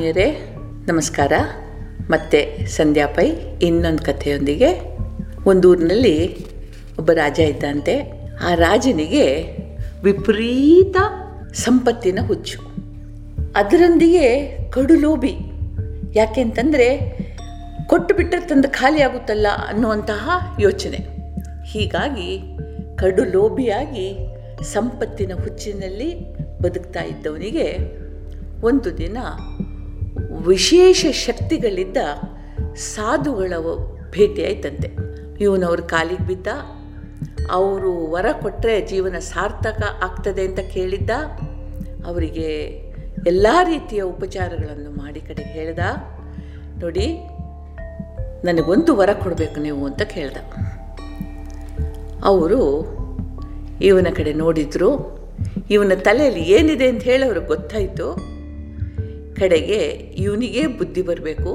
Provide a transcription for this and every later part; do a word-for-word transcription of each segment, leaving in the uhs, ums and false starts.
ಆತ್ಮೀಯರೇ, ನಮಸ್ಕಾರ. ಮತ್ತೆ ಸಂಧ್ಯಾ ಪೈ ಇನ್ನೊಂದು ಕಥೆಯೊಂದಿಗೆ. ಒಂದೂರಿನಲ್ಲಿ ಒಬ್ಬ ರಾಜ ಇದ್ದಂತೆ. ಆ ರಾಜನಿಗೆ ವಿಪರೀತ ಸಂಪತ್ತಿನ ಹುಚ್ಚು, ಅದರೊಂದಿಗೆ ಕಡು ಲೋಭಿ. ಯಾಕೆಂತಂದರೆ ಕೊಟ್ಟು ಬಿಟ್ಟರೆ ತಂದು ಖಾಲಿ ಆಗುತ್ತಲ್ಲ ಅನ್ನುವಂತಹ ಯೋಚನೆ. ಹೀಗಾಗಿ ಕಡು ಲೋಭಿಯಾಗಿ ಸಂಪತ್ತಿನ ಹುಚ್ಚಿನಲ್ಲಿ ಬದುಕ್ತಾ ಇದ್ದವನಿಗೆ ಒಂದು ದಿನ ವಿಶೇಷ ಶಕ್ತಿಗಳಿದ್ದ ಸಾಧುಗಳ ಭೇಟಿಯಾಯ್ತಂತೆ. ಇವನವ್ರ ಕಾಲಿಗೆ ಬಿದ್ದ, ಅವರು ವರ ಕೊಟ್ಟರೆ ಜೀವನ ಸಾರ್ಥಕ ಆಗ್ತದೆ ಅಂತ ಕೇಳಿದ್ದ. ಅವರಿಗೆ ಎಲ್ಲ ರೀತಿಯ ಉಪಚಾರಗಳನ್ನು ಮಾಡಿ ಕಡೆ ಹೇಳ್ದ, ನೋಡಿ ನನಗೊಂದು ವರ ಕೊಡಬೇಕು ನೀವು ಅಂತ ಕೇಳ್ದ. ಅವರು ಇವನ ಕಡೆ ನೋಡಿದರು. ಇವನ ತಲೆಯಲ್ಲಿ ಏನಿದೆ ಅಂತ ಹೇಳಿ ಅವ್ರಿಗೆ ಗೊತ್ತಾಯಿತು. ಕಡೆಗೆ ಇವನಿಗೇ ಬುದ್ಧಿ ಬರಬೇಕು,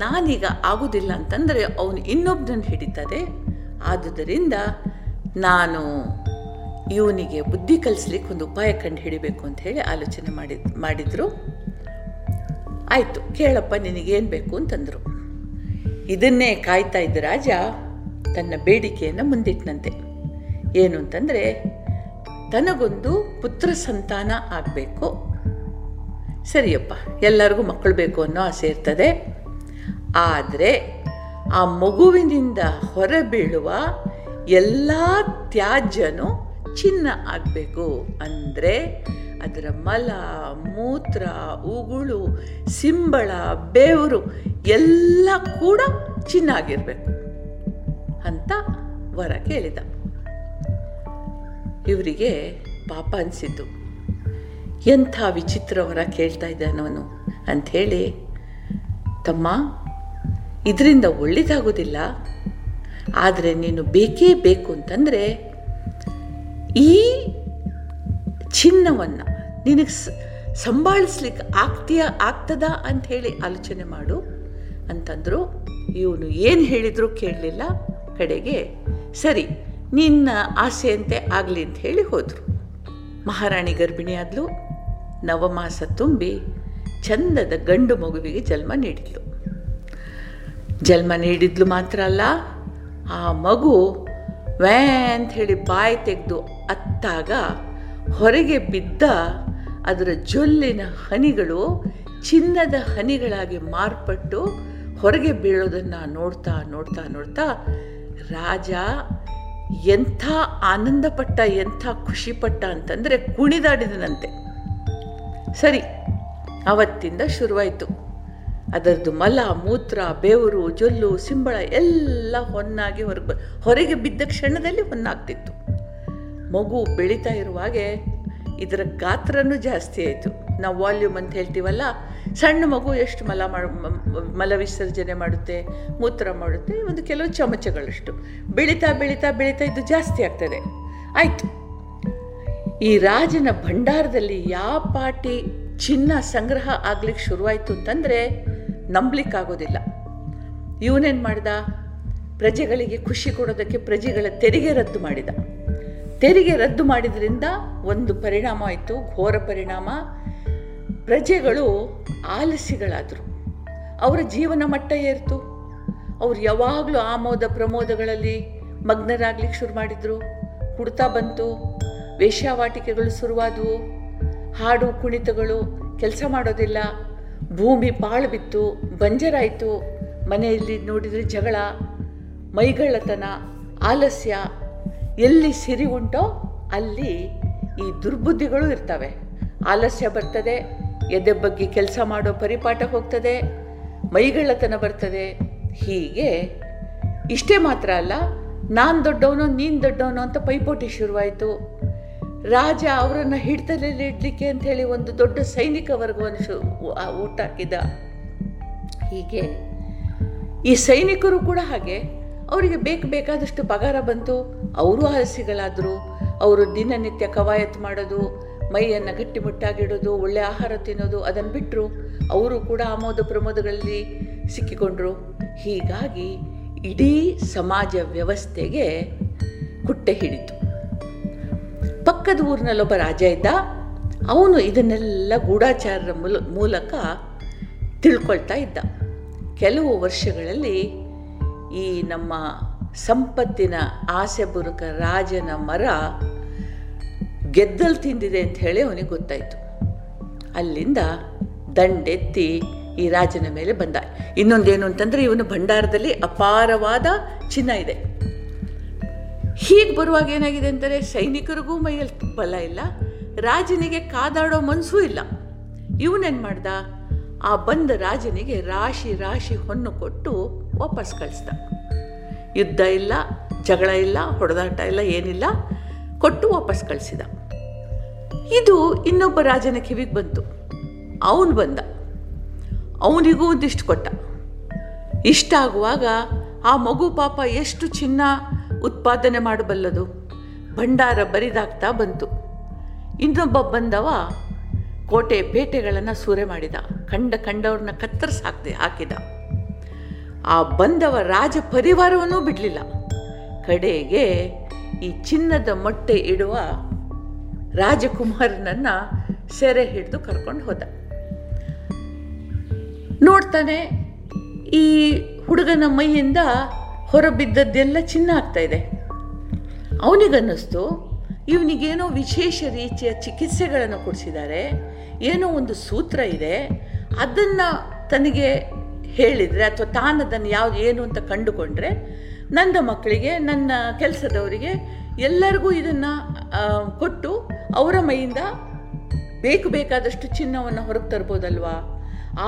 ನಾನೀಗ ಆಗೋದಿಲ್ಲ ಅಂತಂದರೆ ಅವನು ಇನ್ನೊಬ್ಬನನ್ನು ಹಿಡಿತಾರೆ, ಆದುದರಿಂದ ನಾನು ಇವನಿಗೆ ಬುದ್ಧಿ ಕಲಿಸ್ಲಿಕ್ಕೆ ಒಂದು ಉಪಾಯ ಕಂಡು ಹಿಡಿಬೇಕು ಅಂಥೇಳಿ ಆಲೋಚನೆ ಮಾಡಿದ್ರು. ಆಯಿತು, ಕೇಳಪ್ಪ ನಿನಗೇನು ಬೇಕು ಅಂತಂದರು. ಇದನ್ನೇ ಕಾಯ್ತಾ ಇದ್ದ ರಾಜ ತನ್ನ ಬೇಡಿಕೆಯನ್ನು ಮುಂದಿಟ್ಟನಂತೆ. ಏನು ಅಂತಂದರೆ, ತನಗೊಂದು ಪುತ್ರ ಸಂತಾನ ಆಗಬೇಕು. ಸರಿಯಪ್ಪ, ಎಲ್ಲರಿಗೂ ಮಕ್ಕಳು ಬೇಕು ಅನ್ನೋ ಆಸೆ ಇರ್ತದೆ. ಆದರೆ ಆ ಮಗುವಿನಿಂದ ಹೊರಬೀಳುವ ಎಲ್ಲ ತ್ಯಾಜ್ಯನೂ ಚಿನ್ನ ಆಗಬೇಕು. ಅಂದರೆ ಅದರ ಮಲ, ಮೂತ್ರ, ಉಗುಳು, ಸಿಂಬಳ, ಬೇವರು ಎಲ್ಲ ಕೂಡ ಚಿನ್ನ ಆಗಿರಬೇಕು ಅಂತ ವರ ಕೇಳಿದ. ಇವರಿಗೆ ಪಾಪ ಅನಿಸಿತು, ಎಂಥ ವಿಚಿತ್ರ ವರ ಕೇಳ್ತಾ ಇದ್ದಾನವನು ಅಂಥೇಳಿ, ತಮ್ಮ ಇದರಿಂದ ಒಳ್ಳೆಯದಾಗೋದಿಲ್ಲ, ಆದರೆ ನೀನು ಬೇಕೇ ಬೇಕು ಅಂತಂದರೆ ಈ ಚಿನ್ನವನ್ನು ನಿನಗೆ ಸಂಭಾಳಿಸ್ಲಿಕ್ಕೆ ಆಗ್ತೀಯ ಆಗ್ತದಾ ಅಂಥೇಳಿ ಆಲೋಚನೆ ಮಾಡು ಅಂತಂದರು. ಇವನು ಏನು ಹೇಳಿದರೂ ಕೇಳಲಿಲ್ಲ. ಕಡೆಗೆ ಸರಿ ನಿನ್ನ ಆಸೆಯಂತೆ ಆಗಲಿ ಅಂತ ಹೇಳಿ ಹೋದರು. ಮಹಾರಾಣಿ ಗರ್ಭಿಣಿಯಾದಲು. ನವಮಾಸ ತುಂಬಿ ಚಂದದ ಗಂಡು ಮಗುವಿಗೆ ಜನ್ಮ ನೀಡಿದ್ಲು. ಜನ್ಮ ನೀಡಿದ್ಲು ಮಾತ್ರ ಅಲ್ಲ, ಆ ಮಗು ವ್ಯಾ ಅಂತ ಹೇಳಿ ಬಾಯಿ ತೆಗೆದು ಅತ್ತಾಗ ಹೊರಗೆ ಬಿದ್ದ ಅದರ ಜೊಲ್ಲಿನ ಹನಿಗಳು ಚಿನ್ನದ ಹನಿಗಳಾಗಿ ಮಾರ್ಪಟ್ಟು ಹೊರಗೆ ಬೀಳೋದನ್ನು ನೋಡ್ತಾ ನೋಡ್ತಾ ನೋಡ್ತಾ ರಾಜ ಎಂಥ ಆನಂದಪಟ್ಟ, ಎಂಥ ಖುಷಿಪಟ್ಟ ಅಂತಂದರೆ ಕುಣಿದಾಡಿದನಂತೆ. ಸರಿ, ಅವತ್ತಿಂದ ಶುರುವಾಯಿತು. ಅದರದ್ದು ಮಲ, ಮೂತ್ರ, ಬೇವರು, ಜೊಲ್ಲು, ಸಿಂಬಳ ಎಲ್ಲ ಹೊನ್ನಾಗಿ ಹೊರಗೆ ಹೊರಗೆ ಬಿದ್ದ ಕ್ಷಣದಲ್ಲಿ ಹೊನ್ನಾಗ್ತಿತ್ತು. ಮಗು ಬೆಳೀತಾ ಇರುವಾಗೆ ಇದರ ಗಾತ್ರನೂ ಜಾಸ್ತಿ ಆಯಿತು. ನಾವು ವಾಲ್ಯೂಮ್ ಅಂತ ಹೇಳ್ತೀವಲ್ಲ, ಸಣ್ಣ ಮಗು ಎಷ್ಟು ಮಲ ಮಾಡು ಮಲ ವಿಸರ್ಜನೆ ಮಾಡುತ್ತೆ, ಮೂತ್ರ ಮಾಡುತ್ತೆ, ಒಂದು ಕೆಲವು ಚಮಚಗಳಷ್ಟು. ಬೆಳೀತಾ ಬೆಳೀತಾ ಬೆಳೀತಾ ಇದು ಜಾಸ್ತಿ ಆಗ್ತದೆ. ಆಯಿತು, ಈ ರಾಜನ ಭಂಡಾರದಲ್ಲಿ ಯಾವ ಪಾಟಿ ಚಿನ್ನ ಸಂಗ್ರಹ ಆಗ್ಲಿಕ್ಕೆ ಶುರುವಾಯಿತು ಅಂತಂದರೆ ನಂಬಲಿಕ್ಕಾಗೋದಿಲ್ಲ. ಇವನೇನು ಮಾಡಿದ, ಪ್ರಜೆಗಳಿಗೆ ಖುಷಿ ಕೊಡೋದಕ್ಕೆ ಪ್ರಜೆಗಳ ತೆರಿಗೆ ರದ್ದು ಮಾಡಿದ. ತೆರಿಗೆ ರದ್ದು ಮಾಡಿದ್ರಿಂದ ಒಂದು ಪರಿಣಾಮ ಆಯಿತು, ಘೋರ ಪರಿಣಾಮ. ಪ್ರಜೆಗಳು ಆಲಸಿಗಳಾದರು, ಅವರ ಜೀವನ ಮಟ್ಟ ಏರ್ತು. ಅವರು ಯಾವಾಗಲೂ ಆಮೋದ ಪ್ರಮೋದಗಳಲ್ಲಿ ಮಗ್ನರಾಗ್ಲಿಕ್ಕೆ ಶುರು ಮಾಡಿದರು. ಕುಡ್ತಾ ಬಂತು, ವೇಶ್ಯಾವಾಟಿಕೆಗಳು ಶುರುವಾದವು, ಹಾಡು ಕುಣಿತಗಳು, ಕೆಲಸ ಮಾಡೋದಿಲ್ಲ, ಭೂಮಿ ಪಾಳು ಬಿತ್ತು, ಬಂಜರಾಯಿತು. ಮನೆಯಲ್ಲಿ ನೋಡಿದರೆ ಜಗಳ, ಮೈಗಳ್ಳತನ, ಆಲಸ್ಯ. ಎಲ್ಲಿ ಸಿರಿ ಉಂಟೋ ಅಲ್ಲಿ ಈ ದುರ್ಬುದ್ಧಿಗಳು ಇರ್ತವೆ. ಆಲಸ್ಯ ಬರ್ತದೆ, ಎದೆ ಬಗ್ಗೆ ಕೆಲಸ ಮಾಡೋ ಪರಿಪಾಠ ಹೋಗ್ತದೆ, ಮೈಗಳ್ಳತನ ಬರ್ತದೆ. ಹೀಗೆ ಇಷ್ಟೇ ಮಾತ್ರ ಅಲ್ಲ, ನಾನು ದೊಡ್ಡವನು ನೀನು ದೊಡ್ಡವನು ಅಂತ ಪೈಪೋಟಿ ಶುರುವಾಯಿತು. ರಾಜ ಅವರನ್ನು ಹಿಡಿತದಲ್ಲಿ ಇಡಲಿಕ್ಕೆ ಅಂಥೇಳಿ ಒಂದು ದೊಡ್ಡ ಸೈನಿಕ ವರ್ಗವನ್ನು ಶು ಹುಟ್ಟಾಕಿದ. ಹೀಗೆ ಈ ಸೈನಿಕರು ಕೂಡ ಹಾಗೆ, ಅವರಿಗೆ ಬೇಕು ಬೇಕಾದಷ್ಟು ಪಗಾರ ಬಂತು, ಅವರು ಆಲಸಿಗಳಾದರು. ಅವರು ದಿನನಿತ್ಯ ಕವಾಯತ್ತು ಮಾಡೋದು, ಮೈಯನ್ನು ಗಟ್ಟಿಮುಟ್ಟಾಗಿಡೋದು, ಒಳ್ಳೆಯ ಆಹಾರ ತಿನ್ನೋದು ಅದನ್ನು ಬಿಟ್ಟರು. ಅವರು ಕೂಡ ಆಮೋದ ಪ್ರಮೋದಗಳಲ್ಲಿ ಸಿಕ್ಕಿಕೊಂಡರು. ಹೀಗಾಗಿ ಇಡೀ ಸಮಾಜ ವ್ಯವಸ್ಥೆಗೆ ಕುಟ್ಟೆ ಹಿಡಿತು. ಪಕ್ಕದ ಊರಿನಲ್ಲೊಬ್ಬ ರಾಜ ಇದ್ದ. ಅವನು ಇದನ್ನೆಲ್ಲ ಗೂಢಾಚಾರರ ಮೂಲಕ ತಿಳ್ಕೊಳ್ತಾ ಇದ್ದ. ಕೆಲವು ವರ್ಷಗಳಲ್ಲಿ ಈ ನಮ್ಮ ಸಂಪತ್ತಿನ ಆಸೆಬುರುಕ ರಾಜನ ಮರ ಗೆದ್ದಲು ತಿಂದಿದೆ ಅಂತ ಹೇಳಿ ಅವನಿಗೆ ಗೊತ್ತಾಯಿತು. ಅಲ್ಲಿಂದ ದಂಡೆತ್ತಿ ಈ ರಾಜನ ಮೇಲೆ ಬಂದ. ಇನ್ನೊಂದೇನು ಅಂತಂದರೆ ಇವನು ಭಂಡಾರದಲ್ಲಿ ಅಪಾರವಾದ ಚಿನ್ನ ಇದೆ. ಹೀಗೆ ಬರುವಾಗ ಏನಾಗಿದೆ ಅಂದರೆ ಸೈನಿಕರಿಗೂ ಮೈಯಲ್ಲಿ ಬಲ ಇಲ್ಲ, ರಾಜನಿಗೆ ಕಾದಾಡೋ ಮನಸ್ಸೂ ಇಲ್ಲ. ಇವನೇನು ಮಾಡ್ದ, ಆ ಬಂದ ರಾಜನಿಗೆ ರಾಶಿ ರಾಶಿ ಹೊನ್ನು ಕೊಟ್ಟು ವಾಪಸ್ ಕಳಿಸ್ದ. ಯುದ್ಧ ಇಲ್ಲ, ಜಗಳ ಇಲ್ಲ, ಹೊಡೆದಾಟ ಇಲ್ಲ, ಏನಿಲ್ಲ, ಕೊಟ್ಟು ವಾಪಸ್ ಕಳಿಸಿದ. ಇದು ಇನ್ನೊಬ್ಬ ರಾಜನ ಕಿವಿಗೆ ಬಂತು. ಅವನು ಬಂದ, ಅವನಿಗೂ ಒಂದಿಷ್ಟು ಕೊಟ್ಟ. ಇಷ್ಟ ಆಗುವಾಗ ಆ ಮಗು ಪಾಪ ಎಷ್ಟು ಚಿನ್ನ ಉತ್ಪಾದನೆ ಮಾಡಬಲ್ಲದು, ಭಂಡಾರ ಬರಿದಾಗ್ತಾ ಬಂತು. ಇನ್ನೊಬ್ಬ ಬಂದವ ಕೋಟೆ ಪೇಟೆಗಳನ್ನು ಸೂರೆ ಮಾಡಿದ, ಕಂಡ ಕಂಡವ್ರನ್ನ ಕತ್ತರಿಸಿ ಹಾಕ್ದೆ ಹಾಕಿದ. ಆ ಬಂದವ ರಾಜ ಪರಿವಾರವನ್ನೂ ಬಿಡಲಿಲ್ಲ. ಕಡೆಗೆ ಈ ಚಿನ್ನದ ಮೊಟ್ಟೆ ಇಡುವ ರಾಜಕುಮಾರನನ್ನು ಸೆರೆ ಹಿಡಿದು ಕರ್ಕೊಂಡು ಹೋದ. ನೋಡ್ತಾನೆ ಈ ಹುಡುಗನ ಮೈಯಿಂದ ಹೊರಬಿದ್ದದ್ದೆಲ್ಲ ಚಿನ್ನ ಆಗ್ತಾ ಇದೆ. ಅವನಿಗನ್ನಿಸ್ತು ಇವನಿಗೇನೋ ವಿಶೇಷ ರೀತಿಯ ಚಿಕಿತ್ಸೆಗಳನ್ನು ಕೊಡಿಸಿದ್ದಾರೆ, ಏನೋ ಒಂದು ಸೂತ್ರ ಇದೆ, ಅದನ್ನು ತನಗೆ ಹೇಳಿದರೆ ಅಥವಾ ತಾನದನ್ನು ಯಾವ್ದು ಏನು ಅಂತ ಕಂಡುಕೊಂಡ್ರೆ ನನ್ನ ಮಕ್ಕಳಿಗೆ, ನನ್ನ ಕೆಲಸದವರಿಗೆ ಎಲ್ಲರಿಗೂ ಇದನ್ನು ಕೊಟ್ಟು ಅವರ ಮೈಯಿಂದ ಬೇಕು ಬೇಕಾದಷ್ಟು ಚಿನ್ನವನ್ನು ಹೊರಗೆ ತರ್ಬೋದಲ್ವಾ,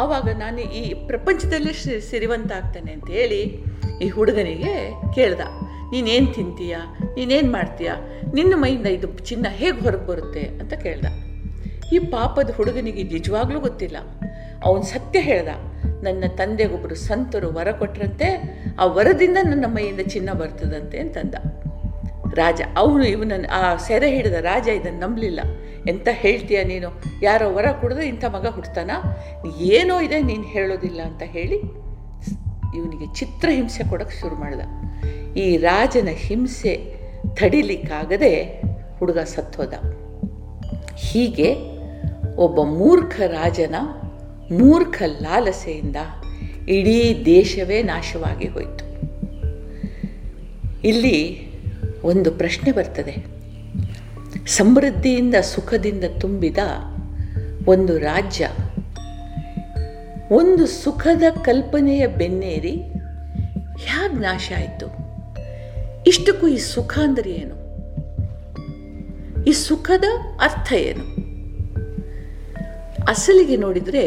ಆವಾಗ ನಾನು ಈ ಪ್ರಪಂಚದಲ್ಲಿ ಸಿರಿವಂತ ಆಗ್ತಾನೆ ಅಂತ ಹೇಳಿ ಈ ಹುಡುಗನಿಗೆ ಕೇಳ್ದ, ನೀನೇನು ತಿಂತೀಯ, ನೀನೇನು ಮಾಡ್ತೀಯ, ನಿನ್ನ ಮೈಯಿಂದ ಇದು ಚಿನ್ನ ಹೇಗೆ ಹೊರಗೆ ಬರುತ್ತೆ ಅಂತ ಕೇಳ್ದ. ಈ ಪಾಪದ ಹುಡುಗನಿಗೆ ನಿಜವಾಗ್ಲೂ ಗೊತ್ತಿಲ್ಲ. ಅವನು ಸತ್ಯ ಹೇಳ್ದ, ನನ್ನ ತಂದೆಗೊಬ್ಬರು ಸಂತರು ವರ ಕೊಟ್ಟರಂತೆ, ಆ ವರದಿಂದ ನನ್ನ ಮೈಯಿಂದ ಚಿನ್ನ ಬರ್ತದಂತೆ ಅಂತಂದ ರಾಜ. ಅವನು ಇವನನ್ನು ಆ ಸೆರೆ ಹಿಡಿದ ರಾಜ ಇದನ್ನು ನಂಬಲಿಲ್ಲ. ಎಂತ ಹೇಳ್ತೀಯ ನೀನು, ಯಾರೋ ವರ ಕುಡಿದ್ರೆ ಇಂಥ ಮಗ ಹುಡ್ತಾನ, ಏನೋ ಇದೆ ನೀನು ಹೇಳೋದಿಲ್ಲ ಅಂತ ಹೇಳಿ ಇವನಿಗೆ ಚಿತ್ರಹಿಂಸೆ ಕೊಡೋಕ್ಕೆ ಶುರು ಮಾಡಿದ. ಈ ರಾಜನ ಹಿಂಸೆ ತಡಿಲಿಕ್ಕಾಗದೆ ಹುಡುಗ ಸತ್ತೋದ. ಹೀಗೆ ಒಬ್ಬ ಮೂರ್ಖ ರಾಜನ ಮೂರ್ಖ ಲಾಲಸೆಯಿಂದ ಇಡೀ ದೇಶವೇ ನಾಶವಾಗಿ ಹೋಯಿತು. ಇಲ್ಲಿ ಒಂದು ಪ್ರಶ್ನೆ ಬರ್ತದೆ, ಸಮೃದ್ಧಿಯಿಂದ ಸುಖದಿಂದ ತುಂಬಿದ ಒಂದು ರಾಜ್ಯ ಒಂದು ಸುಖದ ಕಲ್ಪನೆಯ ಬೆನ್ನೇರಿ ಹೇಗೆ ನಾಶ ಆಯಿತು? ಇಷ್ಟಕ್ಕೂ ಈ ಸುಖ ಅಂದರೆ ಏನು? ಈ ಸುಖದ ಅರ್ಥ ಏನು? ಅಸಲಿಗೆ ನೋಡಿದರೆ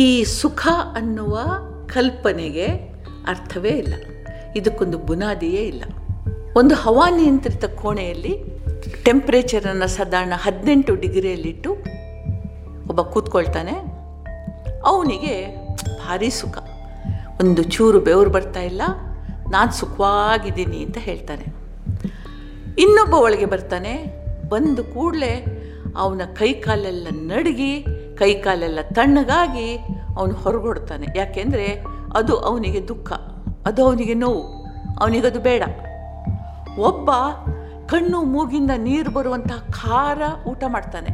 ಈ ಸುಖ ಅನ್ನುವ ಕಲ್ಪನೆಗೆ ಅರ್ಥವೇ ಇಲ್ಲ, ಇದಕ್ಕೊಂದು ಬುನಾದಿಯೇ ಇಲ್ಲ. ಒಂದು ಹವಾನಿಯಂತ್ರಿತ ಕೋಣೆಯಲ್ಲಿ ಟೆಂಪ್ರೇಚರನ್ನು ಸಾಧಾರಣ ಹದಿನೆಂಟು ಡಿಗ್ರಿಯಲ್ಲಿಟ್ಟು ಒಬ್ಬ ಕೂತ್ಕೊಳ್ತಾನೆ, ಅವನಿಗೆ ಭಾರಿ ಸುಖ, ಒಂದು ಚೂರು ಬೆವರು ಬರ್ತಾ ಇಲ್ಲ, ನಾನು ಸುಖವಾಗಿದ್ದೀನಿ ಅಂತ ಹೇಳ್ತಾನೆ. ಇನ್ನೊಬ್ಬ ಒಳಗೆ ಬರ್ತಾನೆ, ಬಂದು ಕೂಡಲೇ ಅವನ ಕೈ ಕಾಲೆಲ್ಲ ನಡುಗಿ ಕೈ ಕಾಲೆಲ್ಲ ತಣ್ಣಗಾಗಿ ಅವನು ಹೊರಗೊಡ್ತಾನೆ. ಯಾಕೆಂದರೆ ಅದು ಅವನಿಗೆ ದುಃಖ, ಅದು ಅವನಿಗೆ ನೋವು, ಅವನಿಗದು ಬೇಡ. ಒಬ್ಬ ಕಣ್ಣು ಮೂಗಿಂದ ನೀರು ಬರುವಂತಹ ಖಾರ ಊಟ ಮಾಡ್ತಾನೆ,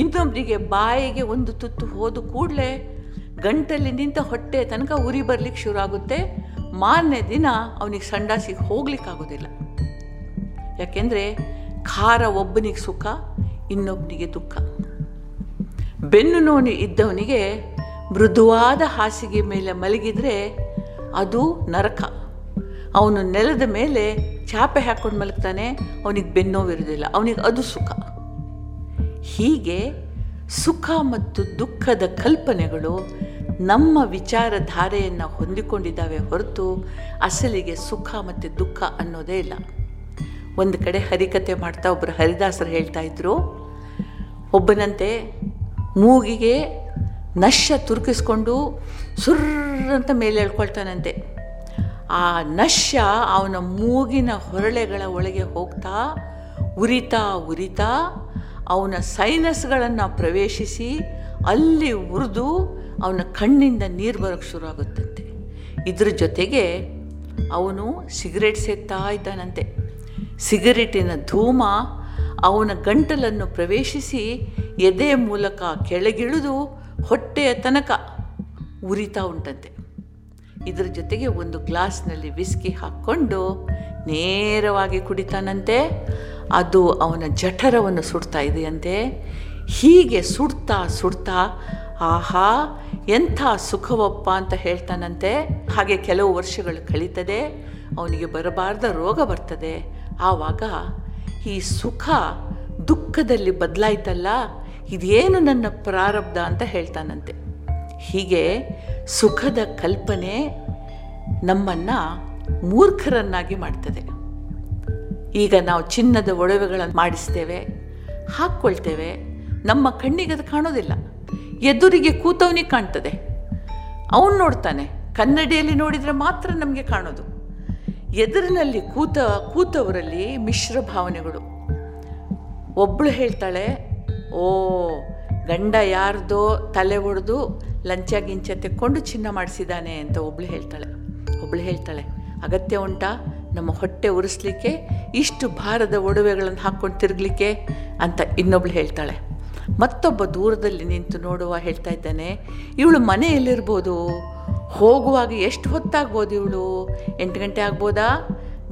ಇನ್ನೊಬ್ಬರಿಗೆ ಬಾಯಿಗೆ ಒಂದು ತುತ್ತು ಹೋದ ಕೂಡಲೇ ಗಂಟಲ್ಲಿ ನಿಂತ ಹೊಟ್ಟೆ ತನಕ ಉರಿ ಬರಲಿಕ್ಕೆ ಶುರು ಆಗುತ್ತೆ. ಮಾರನೇ ದಿನ ಅವನಿಗೆ ಸಂಡಾಸಿಗೆ ಹೋಗ್ಲಿಕ್ಕಾಗೋದಿಲ್ಲ. ಯಾಕೆಂದರೆ ಖಾರ ಒಬ್ಬನಿಗೆ ಸುಖ, ಇನ್ನೊಬ್ಬನಿಗೆ ದುಃಖ. ಬೆನ್ನು ನೋವು ಇದ್ದವನಿಗೆ ಮೃದುವಾದ ಹಾಸಿಗೆ ಮೇಲೆ ಮಲಗಿದರೆ ಅದು ನರಕ. ಅವನು ನೆಲದ ಮೇಲೆ ಚಾಪೆ ಹಾಕ್ಕೊಂಡು ಮಲಗ್ತಾನೆ, ಅವನಿಗೆ ಬೆನ್ನೋವಿರೋದಿಲ್ಲ, ಅವನಿಗೆ ಅದು ಸುಖ. ಹೀಗೆ ಸುಖ ಮತ್ತು ದುಃಖದ ಕಲ್ಪನೆಗಳು ನಮ್ಮ ವಿಚಾರಧಾರೆಯನ್ನು ಹೊಂದಿಕೊಂಡಿದ್ದಾವೆ ಹೊರತು ಅಸಲಿಗೆ ಸುಖ ಮತ್ತು ದುಃಖ ಅನ್ನೋದೇ ಇಲ್ಲ. ಒಂದು ಕಡೆ ಹರಿಕತೆ ಮಾಡ್ತಾ ಒಬ್ಬರು ಹರಿದಾಸರು ಹೇಳ್ತಾಯಿದ್ರು, ಒಬ್ಬನಂತೆ ಮೂಗಿಗೆ ನಶ ತುರುಕಿಸ್ಕೊಂಡು ಸುರ್ರಂತ ಮೇಲೆ ಎಳ್ಕೊಳ್ತಾನಂತೆ. ಆ ನಶ ಅವನ ಮೂಗಿನ ಹೊರಳೆಗಳ ಒಳಗೆ ಹೋಗ್ತಾ ಉರಿತಾ ಉರಿತಾ ಅವನ ಸೈನಸ್ಗಳನ್ನು ಪ್ರವೇಶಿಸಿ ಅಲ್ಲಿ ಉರಿದು ಅವನ ಕಣ್ಣಿಂದ ನೀರು ಬರೋಕ್ಕೆ ಶುರು ಆಗುತ್ತಂತೆ. ಇದ್ರ ಜೊತೆಗೆ ಅವನು ಸಿಗರೇಟ್ ಸೇದ್ತಾ ಇದ್ದಾನಂತೆ. ಸಿಗರೇಟಿನ ಧೂಮ ಅವನ ಗಂಟಲನ್ನು ಪ್ರವೇಶಿಸಿ ಎದೆ ಮೂಲಕ ಕೆಳಗಿಳಿದು ಹೊಟ್ಟೆಯ ತನಕ ಉರಿತಾ ಉಂಟಂತೆ. ಇದರ ಜೊತೆಗೆ ಒಂದು ಗ್ಲಾಸ್ನಲ್ಲಿ ವಿಸ್ಕಿ ಹಾಕ್ಕೊಂಡು ನೇರವಾಗಿ ಕುಡಿತಾನಂತೆ. ಅದು ಅವನ ಜಠರವನ್ನು ಸುಡ್ತಾ ಇದೆಯಂತೆ. ಹೀಗೆ ಸುಡ್ತಾ ಸುಡ್ತಾ ಆಹಾ ಎಂಥ ಸುಖವಪ್ಪ ಅಂತ ಹೇಳ್ತಾನಂತೆ. ಹಾಗೆ ಕೆಲವು ವರ್ಷಗಳು ಕಳೀತದೆ, ಅವನಿಗೆ ಬರಬಾರ್ದ ರೋಗ ಬರ್ತದೆ. ಆವಾಗ ಈ ಸುಖ ದುಃಖದಲ್ಲಿ ಬದಲಾಯ್ತಲ್ಲ, ಇದೇನು ನನ್ನ ಪ್ರಾರಬ್ಧ ಅಂತ ಹೇಳ್ತಾನಂತೆ. ಹೀಗೆ ಸುಖದ ಕಲ್ಪನೆ ನಮ್ಮನ್ನು ಮೂರ್ಖರನ್ನಾಗಿ ಮಾಡ್ತದೆ. ಈಗ ನಾವು ಚಿನ್ನದ ಒಡವೆಗಳನ್ನು ಮಾಡಿಸ್ತೇವೆ, ಹಾಕ್ಕೊಳ್ತೇವೆ. ನಮ್ಮ ಕಣ್ಣಿಗೆ ಅದು ಕಾಣೋದಿಲ್ಲ, ಎದುರಿಗೆ ಕೂತವನಿಗೆ ಕಾಣ್ತದೆ, ಅವನು ನೋಡ್ತಾನೆ. ಕನ್ನಡಿಯಲ್ಲಿ ನೋಡಿದರೆ ಮಾತ್ರ ನಮಗೆ ಕಾಣೋದು. ಎದುರಿನಲ್ಲಿ ಕೂತ ಕೂತವರಲ್ಲಿ ಮಿಶ್ರ ಭಾವನೆಗಳು. ಒಬ್ಬಳು ಹೇಳ್ತಾಳೆ, ಓ ಗಂಡ ಯಾರ್ದೋ ತಲೆ ಒಡೆದು ಲಂಚ ಗಿಂಚ ತೆಕ್ಕೊಂಡು ಚಿನ್ನ ಮಾಡಿಸಿದ್ದಾನೆ ಅಂತ ಒಬ್ಳು ಹೇಳ್ತಾಳೆ. ಒಬ್ಳು ಹೇಳ್ತಾಳೆ, ಅಗತ್ಯ ಉಂಟಾ ನಮ್ಮ ಹೊಟ್ಟೆ ಉರಿಸ್ಲಿಕ್ಕೆ ಇಷ್ಟು ಭಾರದ ಒಡವೆಗಳನ್ನು ಹಾಕ್ಕೊಂಡು ತಿರುಗಲಿಕ್ಕೆ ಅಂತ ಇನ್ನೊಬ್ಳು ಹೇಳ್ತಾಳೆ. ಮತ್ತೊಬ್ಬ ದೂರದಲ್ಲಿ ನಿಂತು ನೋಡುವ ಹೇಳ್ತಾ ಇದ್ದಾನೆ, ಇವಳು ಮನೆಯಲ್ಲಿರ್ಬೋದು, ಹೋಗುವಾಗ ಎಷ್ಟು ಹೊತ್ತಾಗ್ಬೋದು, ಇವಳು ಎಂಟು ಗಂಟೆ ಆಗ್ಬೋದಾ,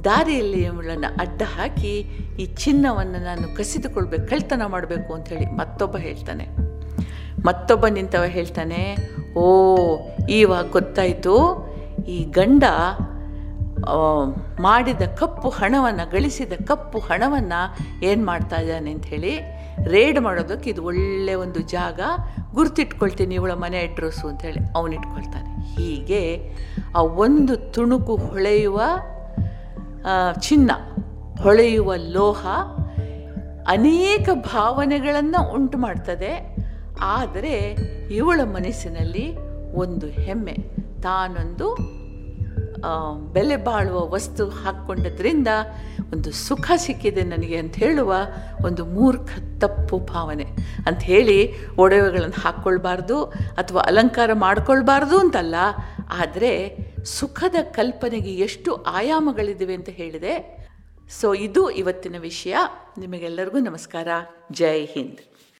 ದಾರಿಯಲ್ಲಿ ಇವಳನ್ನು ಅಡ್ಡ ಹಾಕಿ ಈ ಚಿನ್ನವನ್ನು ನಾನು ಕಸಿದುಕೊಳ್ಬೇಕು, ಕಳ್ತನ ಮಾಡಬೇಕು ಅಂಥೇಳಿ ಮತ್ತೊಬ್ಬ ಹೇಳ್ತಾನೆ. ಮತ್ತೊಬ್ಬ ನಿಂತವ ಹೇಳ್ತಾನೆ, ಓ ಈವಾಗ ಗೊತ್ತಾಯಿತು, ಈ ಗಂಡ ಮಾಡಿದ ಕಪ್ಪು ಹಣವನ್ನು ಗಳಿಸಿದ ಕಪ್ಪು ಹಣವನ್ನು ಏನು ಮಾಡ್ತಾ ಇದ್ದಾನೆ ಅಂಥೇಳಿ ರೇಡ್ ಮಾಡೋದಕ್ಕೆ ಇದು ಒಳ್ಳೆಯ ಒಂದು ಜಾಗ, ಗುರ್ತಿಟ್ಕೊಳ್ತೀನಿ ಇವಳ ಮನೆ ಅಡ್ರೆಸ್ಸು ಅಂಥೇಳಿ ಅವನಿಟ್ಕೊಳ್ತಾನೆ. ಹೀಗೆ ಆ ಒಂದು ತುಣುಕು ಹೊಳೆಯುವ ಚಿನ್ನ, ಹೊಳೆಯುವ ಲೋಹ ಅನೇಕ ಭಾವನೆಗಳನ್ನು ಉಂಟು ಮಾಡ್ತದೆ. ಆದರೆ ಇವಳ ಮನಸ್ಸಿನಲ್ಲಿ ಒಂದು ಹೆಮ್ಮೆ, ತಾನೊಂದು ಬೆಲೆ ಬಾಳುವ ವಸ್ತು ಹಾಕ್ಕೊಂಡದ್ರಿಂದ ಒಂದು ಸುಖ ಸಿಕ್ಕಿದೆ ನನಗೆ ಅಂತ ಹೇಳುವ ಒಂದು ಮೂರ್ಖ ತಪ್ಪು ಭಾವನೆ. ಅಂಥೇಳಿ ಒಡವೆಗಳನ್ನು ಹಾಕ್ಕೊಳ್ಬಾರ್ದು ಅಥವಾ ಅಲಂಕಾರ ಮಾಡ್ಕೊಳ್ಬಾರ್ದು ಅಂತಲ್ಲ, ಆದರೆ ಸುಖದ ಕಲ್ಪನೆಗೆ ಎಷ್ಟು ಆಯಾಮಗಳಿವೆ ಅಂತ ಹೇಳಿದೆ. ಸೊ ಇದು ಇವತ್ತಿನ ವಿಷಯ. ನಿಮಗೆಲ್ಲರಿಗೂ ನಮಸ್ಕಾರ. ಜೈ ಹಿಂದ್.